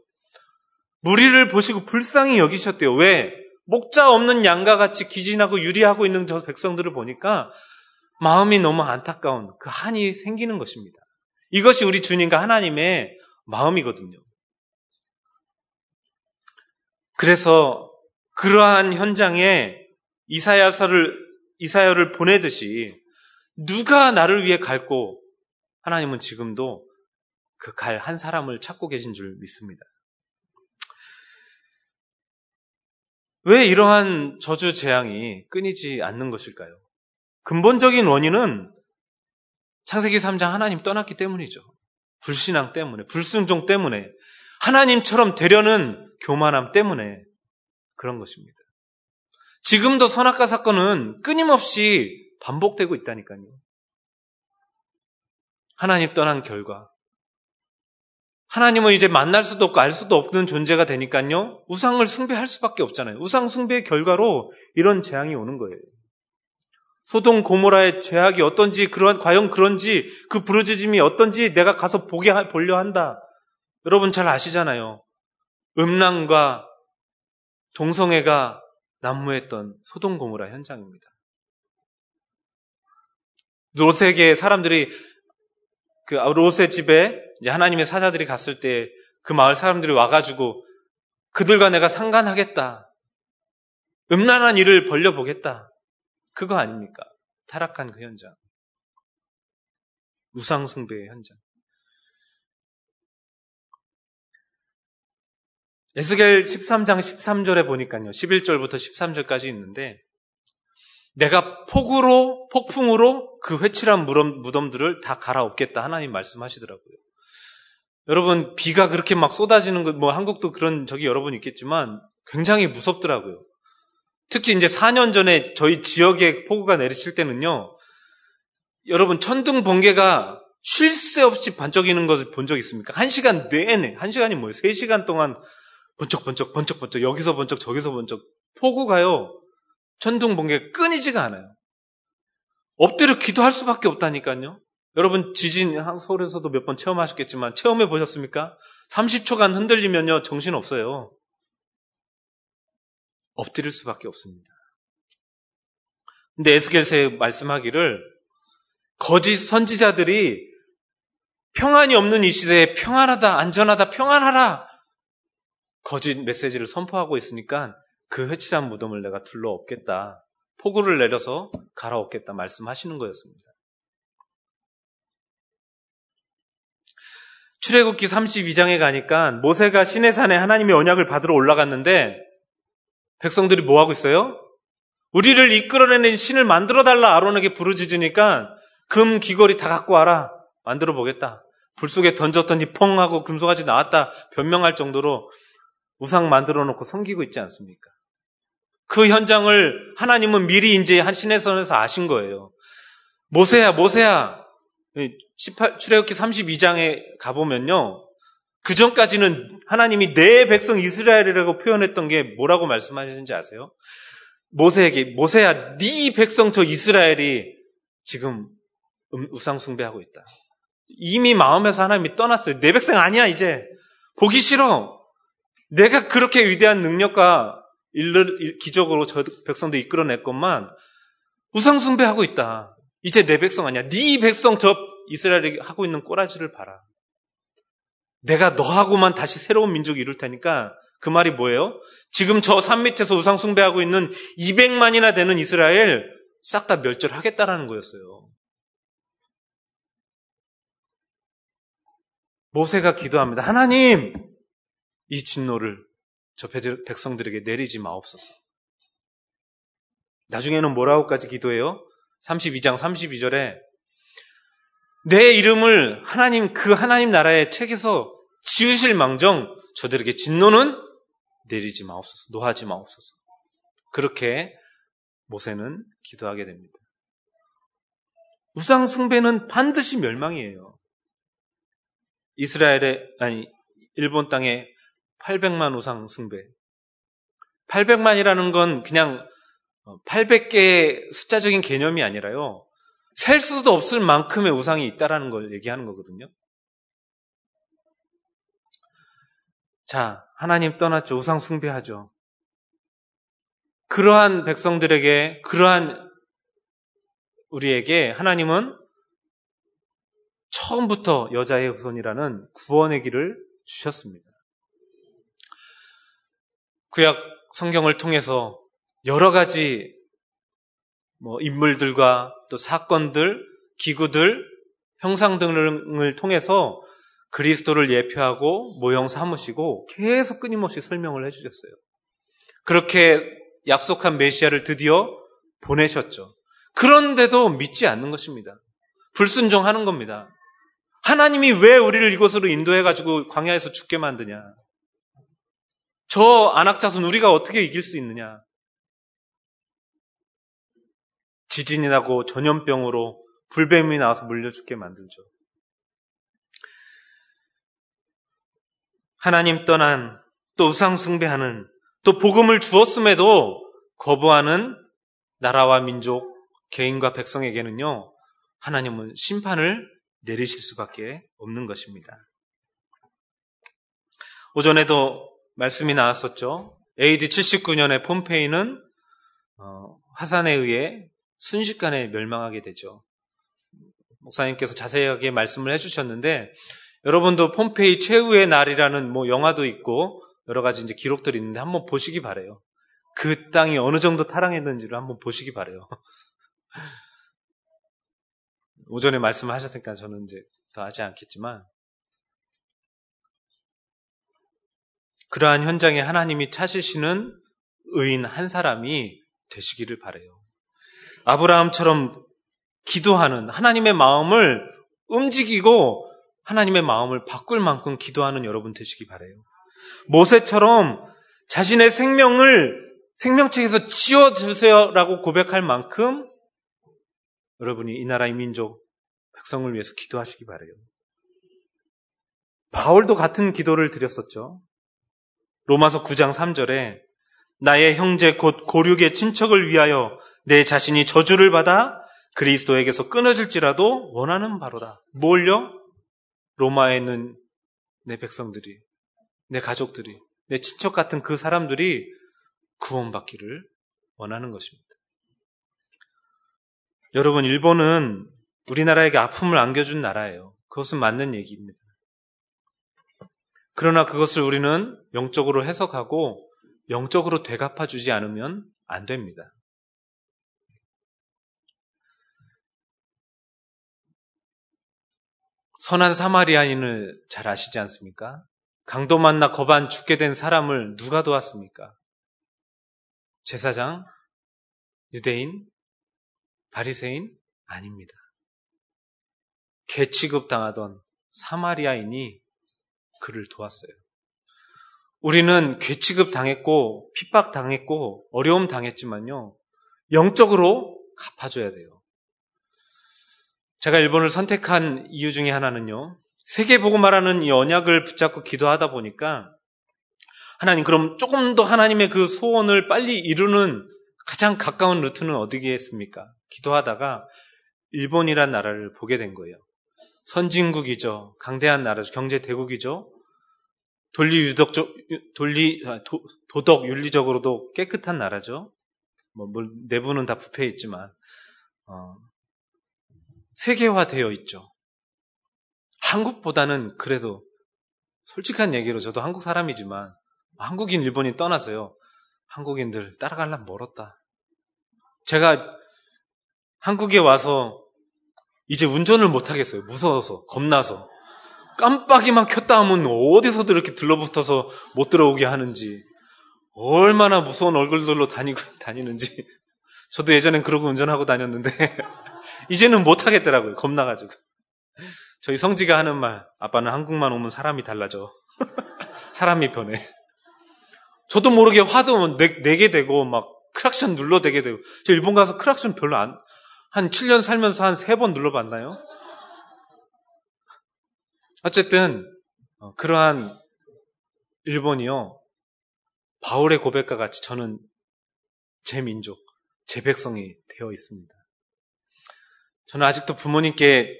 무리를 보시고 불쌍히 여기셨대요. 왜? 목자 없는 양과 같이 기진하고 유리하고 있는 저 백성들을 보니까 마음이 너무 안타까운 그 한이 생기는 것입니다. 이것이 우리 주님과 하나님의 마음이거든요. 그래서 그러한 현장에 이사야를 보내듯이 누가 나를 위해 갈고, 하나님은 지금도 그 갈 한 사람을 찾고 계신 줄 믿습니다. 왜 이러한 저주 재앙이 끊이지 않는 것일까요? 근본적인 원인은 창세기 3장 하나님 떠났기 때문이죠. 불신앙 때문에, 불순종 때문에, 하나님처럼 되려는 교만함 때문에 그런 것입니다. 지금도 선악과 사건은 끊임없이 반복되고 있다니까요. 하나님 떠난 결과, 하나님은 이제 만날 수도 없고 알 수도 없는 존재가 되니까요, 우상을 숭배할 수밖에 없잖아요. 우상 숭배의 결과로 이런 재앙이 오는 거예요. 소돔 고모라의 죄악이 어떤지, 과연 그런지, 그 부르짖음이 어떤지 내가 가서 보려 한다. 여러분 잘 아시잖아요. 음란과 동성애가 난무했던 소돔 고모라 현장입니다. 롯에게 사람들이, 그 롯의 집에 이제 하나님의 사자들이 갔을 때 그 마을 사람들이 와가지고 그들과 내가 상관하겠다, 음란한 일을 벌려보겠다, 그거 아닙니까? 타락한 그 현장, 우상 숭배의 현장. 에스겔 13장 13절에 보니까요, 11절부터 13절까지 있는데, 내가 폭풍으로 그 회칠한 무덤들을 다 갈아엎겠다, 하나님 말씀하시더라고요. 여러분, 비가 그렇게 막 쏟아지는 거, 한국도 그런 적이 여러 번 있겠지만 굉장히 무섭더라고요. 특히 이제 4년 전에 저희 지역에 폭우가 내리칠 때는요, 여러분, 천둥 번개가 쉴 새 없이 반짝이는 것을 본 적 있습니까? 1시간 내내, 1시간이 뭐예요? 3시간 동안 번쩍, 여기서 번쩍, 저기서 번쩍. 폭우가요, 천둥 번개 끊이지가 않아요. 엎드려 기도할 수밖에 없다니까요. 여러분, 지진 서울에서도 몇 번 체험하셨겠지만 체험해 보셨습니까? 30초간 흔들리면요, 정신 없어요. 엎드릴 수밖에 없습니다. 근데 에스겔서에 말씀하기를, 거짓 선지자들이 평안이 없는 이 시대에 평안하다, 안전하다, 평안하라, 거짓 메시지를 선포하고 있으니까 그 회칠한 무덤을 내가 둘러엎겠다, 폭우를 내려서 갈아엎겠다 말씀하시는 거였습니다. 출애굽기 32장에 가니까 모세가 시내산에 하나님의 언약을 받으러 올라갔는데 백성들이 뭐하고 있어요? 우리를 이끌어내는 신을 만들어달라 아론에게 부르짖으니까 금 귀걸이 다 갖고 와라, 만들어보겠다, 불 속에 던졌더니 펑 하고 금송아지 나왔다 변명할 정도로 우상 만들어놓고 섬기고 있지 않습니까? 그 현장을 하나님은 미리 이제 시내산에서 아신 거예요. 모세야, 출애굽기 32장에 가보면요, 그 전까지는 하나님이 내 백성 이스라엘이라고 표현했던 게 뭐라고 말씀하시는지 아세요? 모세에게, 모세야, 네 백성 저 이스라엘이 지금 우상 숭배하고 있다. 이미 마음에서 하나님이 떠났어요. 내 백성 아니야, 이제 보기 싫어. 내가 그렇게 위대한 능력과 기적으로 저 백성도 이끌어냈건만 우상 숭배하고 있다. 이제 내 백성 아니야. 네 백성 저 이스라엘이 하고 있는 꼬라지를 봐라. 내가 너하고만 다시 새로운 민족이 이룰 테니까. 그 말이 뭐예요? 지금 저 산 밑에서 우상 숭배하고 있는 200만이나 되는 이스라엘 싹 다 멸절하겠다라는 거였어요. 모세가 기도합니다. 하나님, 이 진노를 저 백성들에게 내리지 마옵소서. 나중에는 뭐라고까지 기도해요? 32장 32절에 내 이름을 하나님 그 하나님 나라의 책에서 지우실 망정 저들에게 진노는 내리지 마옵소서, 노하지 마옵소서. 그렇게 모세는 기도하게 됩니다. 우상 숭배는 반드시 멸망이에요. 일본 땅에 800만 우상 숭배. 800만이라는 건 그냥 800개의 숫자적인 개념이 아니라요. 셀 수도 없을 만큼의 우상이 있다라는 걸 얘기하는 거거든요. 자, 하나님 떠났죠. 우상 숭배하죠. 그러한 백성들에게, 그러한 우리에게 하나님은 처음부터 여자의 후손이라는 구원의 길을 주셨습니다. 구약 성경을 통해서 여러 가지 인물들과 또 사건들, 기구들, 형상 등을 통해서 그리스도를 예표하고 모형 삼으시고 계속 끊임없이 설명을 해주셨어요. 그렇게 약속한 메시아를 드디어 보내셨죠. 그런데도 믿지 않는 것입니다. 불순종하는 겁니다. 하나님이 왜 우리를 이곳으로 인도해가지고 광야에서 죽게 만드냐? 저 안악자손 우리가 어떻게 이길 수 있느냐? 지진이 나고 전염병으로 불뱀이 나와서 물려 죽게 만들죠. 하나님 떠난, 또 우상 숭배하는, 또 복음을 주었음에도 거부하는 나라와 민족, 개인과 백성에게는요, 하나님은 심판을 내리실 수밖에 없는 것입니다. 오전에도 말씀이 나왔었죠. AD 79년에 폼페이는 화산에 의해 순식간에 멸망하게 되죠. 목사님께서 자세하게 말씀을 해주셨는데, 여러분도 폼페이 최후의 날이라는 영화도 있고 여러 가지 이제 기록들이 있는데 한번 보시기 바래요. 그 땅이 어느 정도 타락했는지를 한번 보시기 바래요. 오전에 말씀을 하셨으니까 저는 이제 더 하지 않겠지만, 그러한 현장에 하나님이 찾으시는 의인 한 사람이 되시기를 바래요. 아브라함처럼 기도하는, 하나님의 마음을 움직이고 하나님의 마음을 바꿀 만큼 기도하는 여러분 되시기 바래요. 모세처럼 자신의 생명을 생명책에서 지워주세요라고 고백할 만큼 여러분이 이 나라의 민족, 백성을 위해서 기도하시기 바래요. 바울도 같은 기도를 드렸었죠. 로마서 9장 3절에 나의 형제 곧 고륙의 친척을 위하여 내 자신이 저주를 받아 그리스도에게서 끊어질지라도 원하는 바로다. 뭘요? 로마에 있는 내 백성들이, 내 가족들이, 내 친척 같은 그 사람들이 구원받기를 원하는 것입니다. 여러분, 일본은 우리나라에게 아픔을 안겨준 나라예요. 그것은 맞는 얘기입니다. 그러나 그것을 우리는 영적으로 해석하고 영적으로 되갚아주지 않으면 안 됩니다. 선한 사마리아인을 잘 아시지 않습니까? 강도 만나 거반 죽게 된 사람을 누가 도왔습니까? 제사장? 유대인? 바리새인? 아닙니다. 개 취급당하던 사마리아인이 그를 도왔어요. 우리는 개 취급당했고 핍박당했고 어려움 당했지만요, 영적으로 갚아줘야 돼요. 제가 일본을 선택한 이유 중에 하나는요, 세계복음화라는 이 언약을 붙잡고 기도하다 보니까 하나님, 그럼 조금 더 하나님의 그 소원을 빨리 이루는 가장 가까운 루트는 어디겠습니까? 기도하다가 일본이란 나라를 보게 된 거예요. 선진국이죠. 강대한 나라죠. 경제대국이죠. 도덕 윤리적으로도 깨끗한 나라죠. 내부는 다 부패해 있지만 세계화되어 있죠. 한국보다는 그래도 솔직한 얘기로, 저도 한국 사람이지만 한국인, 일본인 떠나서요, 한국인들 따라가려면 멀었다. 제가 한국에 와서 이제 운전을 못하겠어요. 무서워서, 겁나서. 깜빡이만 켰다 하면 어디서도 이렇게 들러붙어서 못 들어오게 하는지, 얼마나 무서운 얼굴들로 다니는지 저도 예전엔 그러고 운전하고 다녔는데 이제는 못하겠더라고요. 겁나가지고. 저희 성지가 하는 말, 아빠는 한국만 오면 사람이 달라져. 사람이 변해. 저도 모르게 화도 내게 되고 막 크락션 눌러대게 되고. 저 일본 가서 크락션 별로 한 7년 살면서 한 3번 눌러봤나요? 어쨌든 그러한 일본이요, 바울의 고백과 같이 저는 제 민족, 제 백성이 되어 있습니다. 저는 아직도 부모님께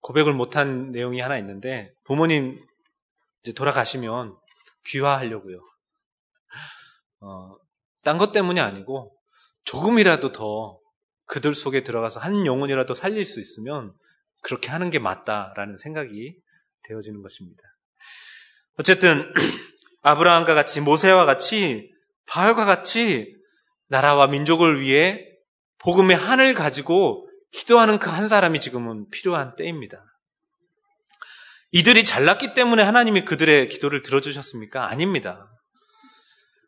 고백을 못한 내용이 하나 있는데, 부모님 이제 돌아가시면 귀화하려고요. 딴 것 때문이 아니고 조금이라도 더 그들 속에 들어가서 한 영혼이라도 살릴 수 있으면 그렇게 하는 게 맞다라는 생각이 되어지는 것입니다. 어쨌든 아브라함과 같이, 모세와 같이, 바울과 같이 나라와 민족을 위해 복음의 한을 가지고 기도하는 그 한 사람이 지금은 필요한 때입니다. 이들이 잘났기 때문에 하나님이 그들의 기도를 들어주셨습니까? 아닙니다.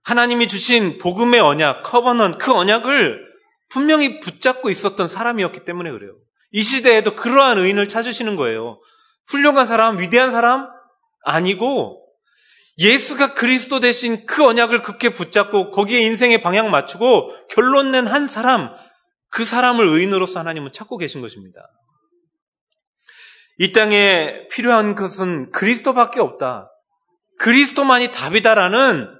하나님이 주신 복음의 언약, 커버넌트, 그 언약을 분명히 붙잡고 있었던 사람이었기 때문에 그래요. 이 시대에도 그러한 의인을 찾으시는 거예요. 훌륭한 사람, 위대한 사람 아니고 예수가 그리스도 대신 그 언약을 굳게 붙잡고 거기에 인생의 방향 맞추고 결론 낸 한 사람, 그 사람을 의인으로서 하나님은 찾고 계신 것입니다. 이 땅에 필요한 것은 그리스도밖에 없다. 그리스도만이 답이다라는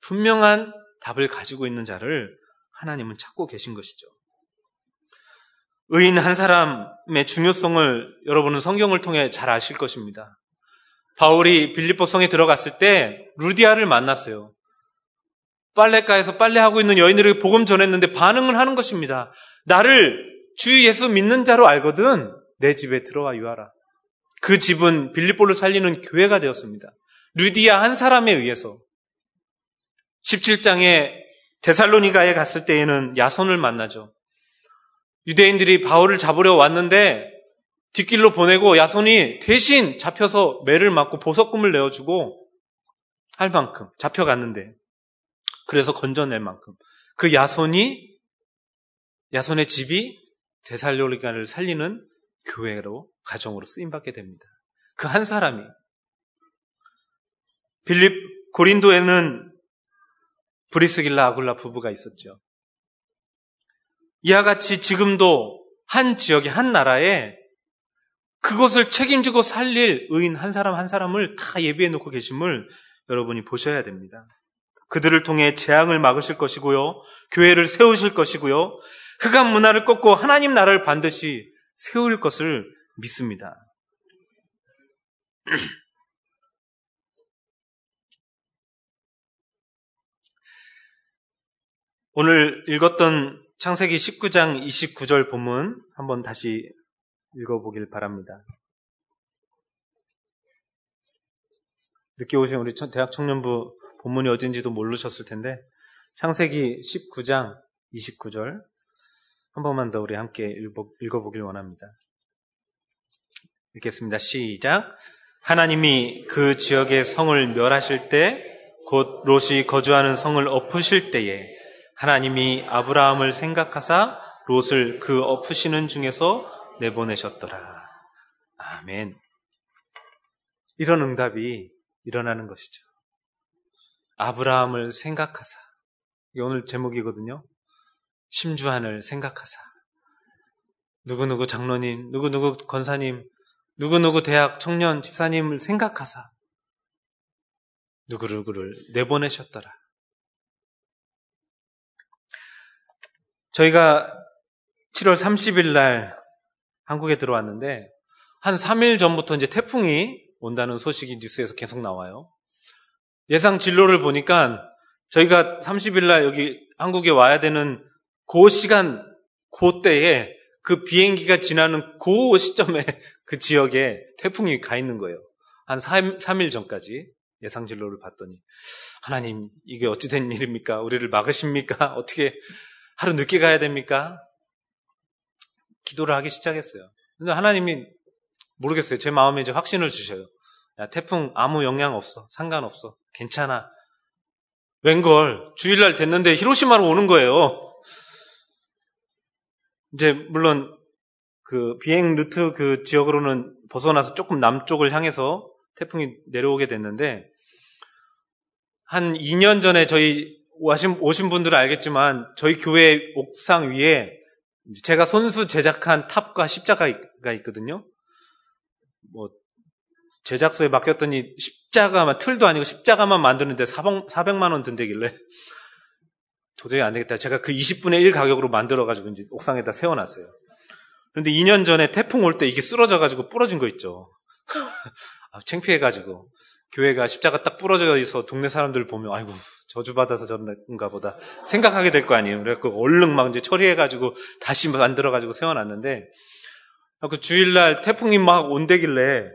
분명한 답을 가지고 있는 자를 하나님은 찾고 계신 것이죠. 의인 한 사람의 중요성을 여러분은 성경을 통해 잘 아실 것입니다. 바울이 빌립보 성에 들어갔을 때 루디아를 만났어요. 빨래가에서 빨래하고 있는 여인들에게 복음 전했는데 반응을 하는 것입니다. 나를 주 예수 믿는 자로 알거든 내 집에 들어와 유하라. 그 집은 빌립보를 살리는 교회가 되었습니다. 루디아 한 사람에 의해서. 17장에 데살로니가에 갔을 때에는 야손을 만나죠. 유대인들이 바울을 잡으려 왔는데 뒷길로 보내고 야손이 대신 잡혀서 매를 맞고 보석금을 내어주고 할 만큼 잡혀갔는데, 그래서 건져낼 만큼 그 야손의 집이 데살로니가를 살리는 교회로, 가정으로 쓰임받게 됩니다. 그 한 사람이. 고린도에는 브리스길라 아굴라 부부가 있었죠. 이와 같이 지금도 한 지역에, 한 나라에 그것을 책임지고 살릴 의인 한 사람 한 사람을 다 예비해 놓고 계심을 여러분이 보셔야 됩니다. 그들을 통해 재앙을 막으실 것이고요, 교회를 세우실 것이고요, 흑암 문화를 꺾고 하나님 나라를 반드시 세울 것을 믿습니다. 오늘 읽었던 창세기 19장 29절 본문 한번 다시 읽어보길 바랍니다. 늦게 오신 우리 대학 청년부 본문이 어딘지도 모르셨을 텐데, 창세기 19장 29절 한 번만 더 우리 함께 읽어보길 원합니다. 읽겠습니다. 시작. 하나님이 그 지역의 성을 멸하실 때, 곧 롯이 거주하는 성을 엎으실 때에 하나님이 아브라함을 생각하사 롯을 그 엎으시는 중에서 내보내셨더라. 아멘. 이런 응답이 일어나는 것이죠. 아브라함을 생각하사. 이게 오늘 제목이거든요. 심주한을 생각하사. 누구누구 장로님, 누구누구 권사님, 누구누구 대학 청년 집사님을 생각하사 누구누구를 내보내셨더라. 저희가 7월 30일 날 한국에 들어왔는데, 한 3일 전부터 이제 태풍이 온다는 소식이 뉴스에서 계속 나와요. 예상 진로를 보니까 저희가 30일 날 여기 한국에 와야 되는 그 시간, 그 때에, 그 비행기가 지나는 그 시점에 그 지역에 태풍이 가 있는 거예요. 한 3일 전까지 예상 진로를 봤더니, 하나님, 이게 어찌 된 일입니까? 우리를 막으십니까? 어떻게 하루 늦게 가야 됩니까? 기도를 하기 시작했어요. 근데 하나님이, 모르겠어요. 제 마음에 이제 확신을 주셔요. 야, 태풍 아무 영향 없어. 상관없어. 괜찮아. 웬걸 주일날 됐는데 히로시마로 오는 거예요. 이제 물론 그 비행 루트 그 지역으로는 벗어나서 조금 남쪽을 향해서 태풍이 내려오게 됐는데, 한 2년 전에 저희 오신 분들은 알겠지만 저희 교회 옥상 위에 제가 손수 제작한 탑과 십자가가 있거든요. 뭐 제작소에 맡겼더니 십자가만, 틀도 아니고 십자가만 만드는데 400만 원 든대길래 도저히 안 되겠다. 제가 그 20분의 1 가격으로 만들어가지고 이제 옥상에다 세워놨어요. 그런데 2년 전에 태풍 올 때 이게 쓰러져가지고 부러진 거 있죠. 아, 창피해가지고. 교회가 십자가 딱 부러져 있어 동네 사람들 보면, 아이고, 저주받아서 저런가 보다 생각하게 될 거 아니에요. 그래서 얼른 막 이제 처리해가지고 다시 만들어가지고 세워놨는데, 그 주일날 태풍이 막 온대길래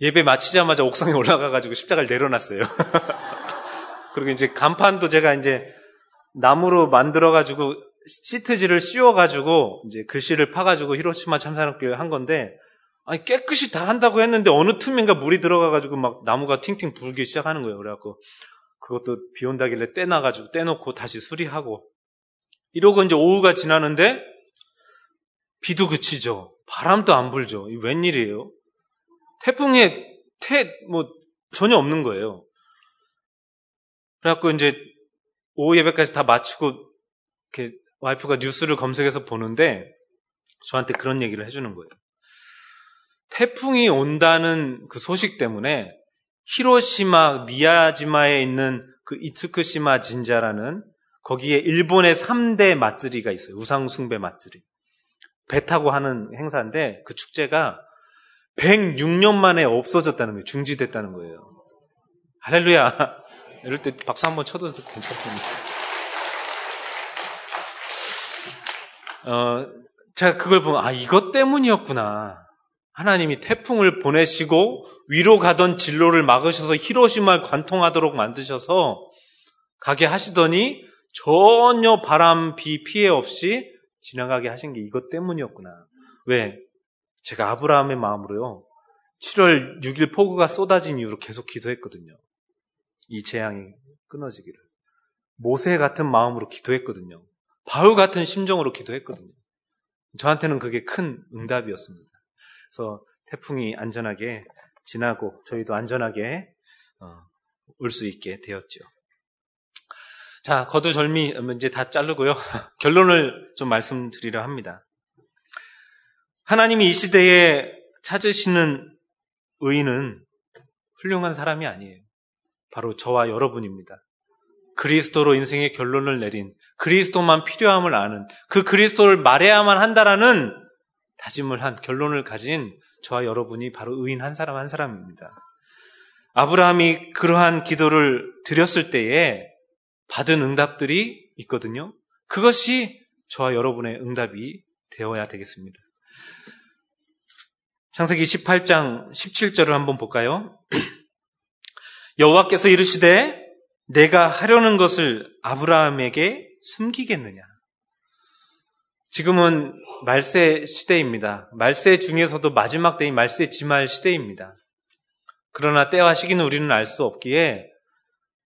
예배 마치자마자 옥상에 올라가가지고 십자가를 내려놨어요. 그리고 이제 간판도 제가 이제 나무로 만들어가지고 시트지를 씌워가지고 이제 글씨를 파가지고 히로시마 참사랑교회 한 건데, 아니 깨끗이 다 한다고 했는데 어느 틈인가 물이 들어가가지고 막 나무가 팅팅 부르기 시작하는 거예요. 그래갖고 그것도 비 온다길래 떼놔가지고 떼놓고 다시 수리하고 이러고 이제 오후가 지나는데 비도 그치죠. 바람도 안 불죠. 이게 웬일이에요? 태풍에 전혀 없는 거예요. 그래갖고 이제 오후 예배까지 다 마치고 이렇게 와이프가 뉴스를 검색해서 보는데 저한테 그런 얘기를 해주는 거예요. 태풍이 온다는 그 소식 때문에 히로시마, 미야지마에 있는 그 이츠쿠시마 진자라는, 거기에 일본의 3대 마쓰리가 있어요. 우상숭배 마쓰리. 배 타고 하는 행사인데 그 축제가 106년 만에 없어졌다는 거예요. 중지됐다는 거예요. 할렐루야. 이럴 때 박수 한번 쳐도 괜찮습니다. 제가 그걸 보면, 아, 이것 때문이었구나. 하나님이 태풍을 보내시고 위로 가던 진로를 막으셔서 히로시마를 관통하도록 만드셔서 가게 하시더니 전혀 바람, 비 피해 없이 지나가게 하신 게 이것 때문이었구나. 왜? 제가 아브라함의 마음으로요, 7월 6일 폭우가 쏟아진 이후로 계속 기도했거든요. 이 재앙이 끊어지기를. 모세 같은 마음으로 기도했거든요. 바울 같은 심정으로 기도했거든요. 저한테는 그게 큰 응답이었습니다. 그래서 태풍이 안전하게 지나고 저희도 안전하게 올 수 있게 되었죠. 자, 거두절미 이제 다 자르고요. 결론을 좀 말씀드리려 합니다. 하나님이 이 시대에 찾으시는 의인은 훌륭한 사람이 아니에요. 바로 저와 여러분입니다. 그리스도로 인생의 결론을 내린, 그리스도만 필요함을 아는, 그 그리스도를 말해야만 한다라는 다짐을 한, 결론을 가진 저와 여러분이 바로 의인 한 사람 한 사람입니다. 아브라함이 그러한 기도를 드렸을 때에 받은 응답들이 있거든요. 그것이 저와 여러분의 응답이 되어야 되겠습니다. 창세기 18장 17절을 한번 볼까요? 여호와께서 이르시되 내가 하려는 것을 아브라함에게 숨기겠느냐. 지금은 말세 시대입니다. 말세 중에서도 마지막 때인 말세 지말 시대입니다. 그러나 때와 시기는 우리는 알 수 없기에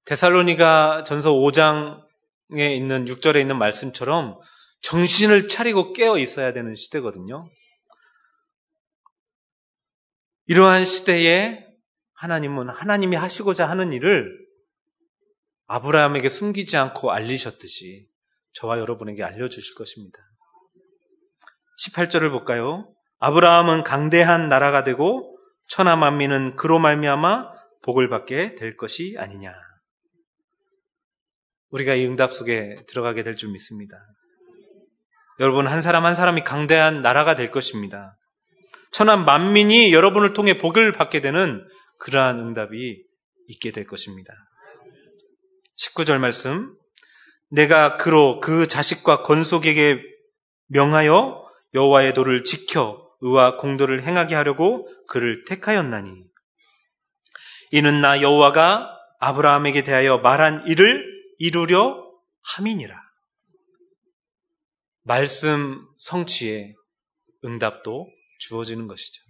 데살로니가 전서 5장에 있는 6절에 있는 말씀처럼 정신을 차리고 깨어 있어야 되는 시대거든요. 이러한 시대에 하나님은 하나님이 하시고자 하는 일을 아브라함에게 숨기지 않고 알리셨듯이 저와 여러분에게 알려주실 것입니다. 18절을 볼까요? 아브라함은 강대한 나라가 되고 천하 만민은 그로 말미암아 복을 받게 될 것이 아니냐. 우리가 이 응답 속에 들어가게 될 줄 믿습니다. 여러분 한 사람 한 사람이 강대한 나라가 될 것입니다. 천하 만민이 여러분을 통해 복을 받게 되는 그러한 응답이 있게 될 것입니다. 19절 말씀, 내가 그로 그 자식과 건속에게 명하여 여호와의 도를 지켜 의와 공도를 행하게 하려고 그를 택하였나니, 이는 나 여호와가 아브라함에게 대하여 말한 일을 이루려 함이니라. 말씀 성취에 응답도 주어지는 것이죠.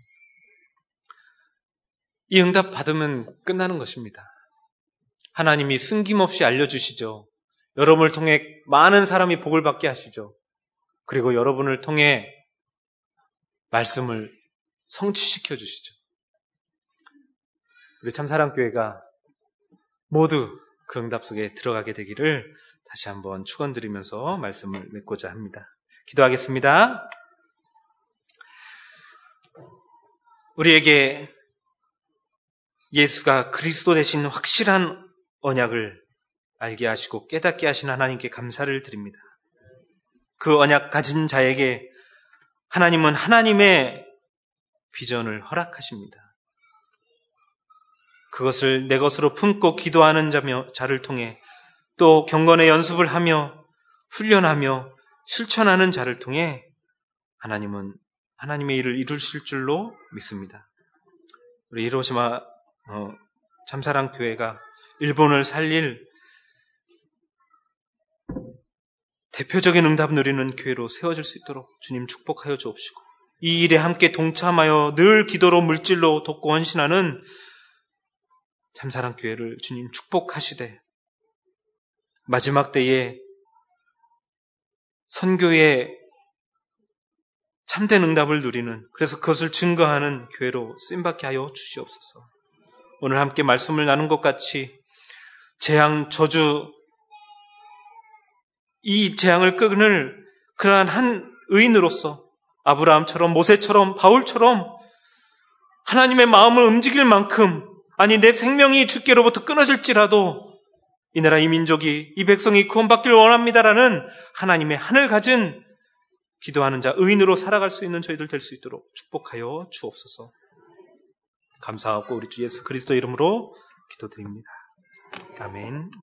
이 응답 받으면 끝나는 것입니다. 하나님이 숨김없이 알려주시죠. 여러분을 통해 많은 사람이 복을 받게 하시죠. 그리고 여러분을 통해 말씀을 성취시켜 주시죠. 우리 참사랑교회가 모두 그 응답 속에 들어가게 되기를 다시 한번 축원드리면서 말씀을 맺고자 합니다. 기도하겠습니다. 우리에게 예수가 그리스도 되신 확실한 언약을 알게 하시고 깨닫게 하신 하나님께 감사를 드립니다. 그 언약 가진 자에게 하나님은 하나님의 비전을 허락하십니다. 그것을 내 것으로 품고 기도하는 자를 통해 또 경건의 연습을 하며 훈련하며 실천하는 자를 통해 하나님은 하나님의 일을 이루실 줄로 믿습니다. 우리 히로시마 참사랑교회가 일본을 살릴 대표적인 응답 누리는 교회로 세워질 수 있도록 주님 축복하여 주옵시고 이 일에 함께 동참하여 늘 기도로 물질로 돕고 헌신하는 참사랑교회를 주님 축복하시되 마지막 때에 선교의 참된 응답을 누리는 그래서 그것을 증거하는 교회로 쓰임받게 하여 주시옵소서. 오늘 함께 말씀을 나눈 것 같이 재앙, 저주 이 재앙을 끊을 그러한 한 의인으로서 아브라함처럼 모세처럼 바울처럼 하나님의 마음을 움직일 만큼 아니 내 생명이 주께로부터 끊어질지라도 이 나라 이 민족이 이 백성이 구원받길 원합니다라는 하나님의 한을 가진 기도하는 자 의인으로 살아갈 수 있는 저희들 될 수 있도록 축복하여 주옵소서. 감사하고 우리 주 예수 그리스도 이름으로 기도드립니다. 아멘.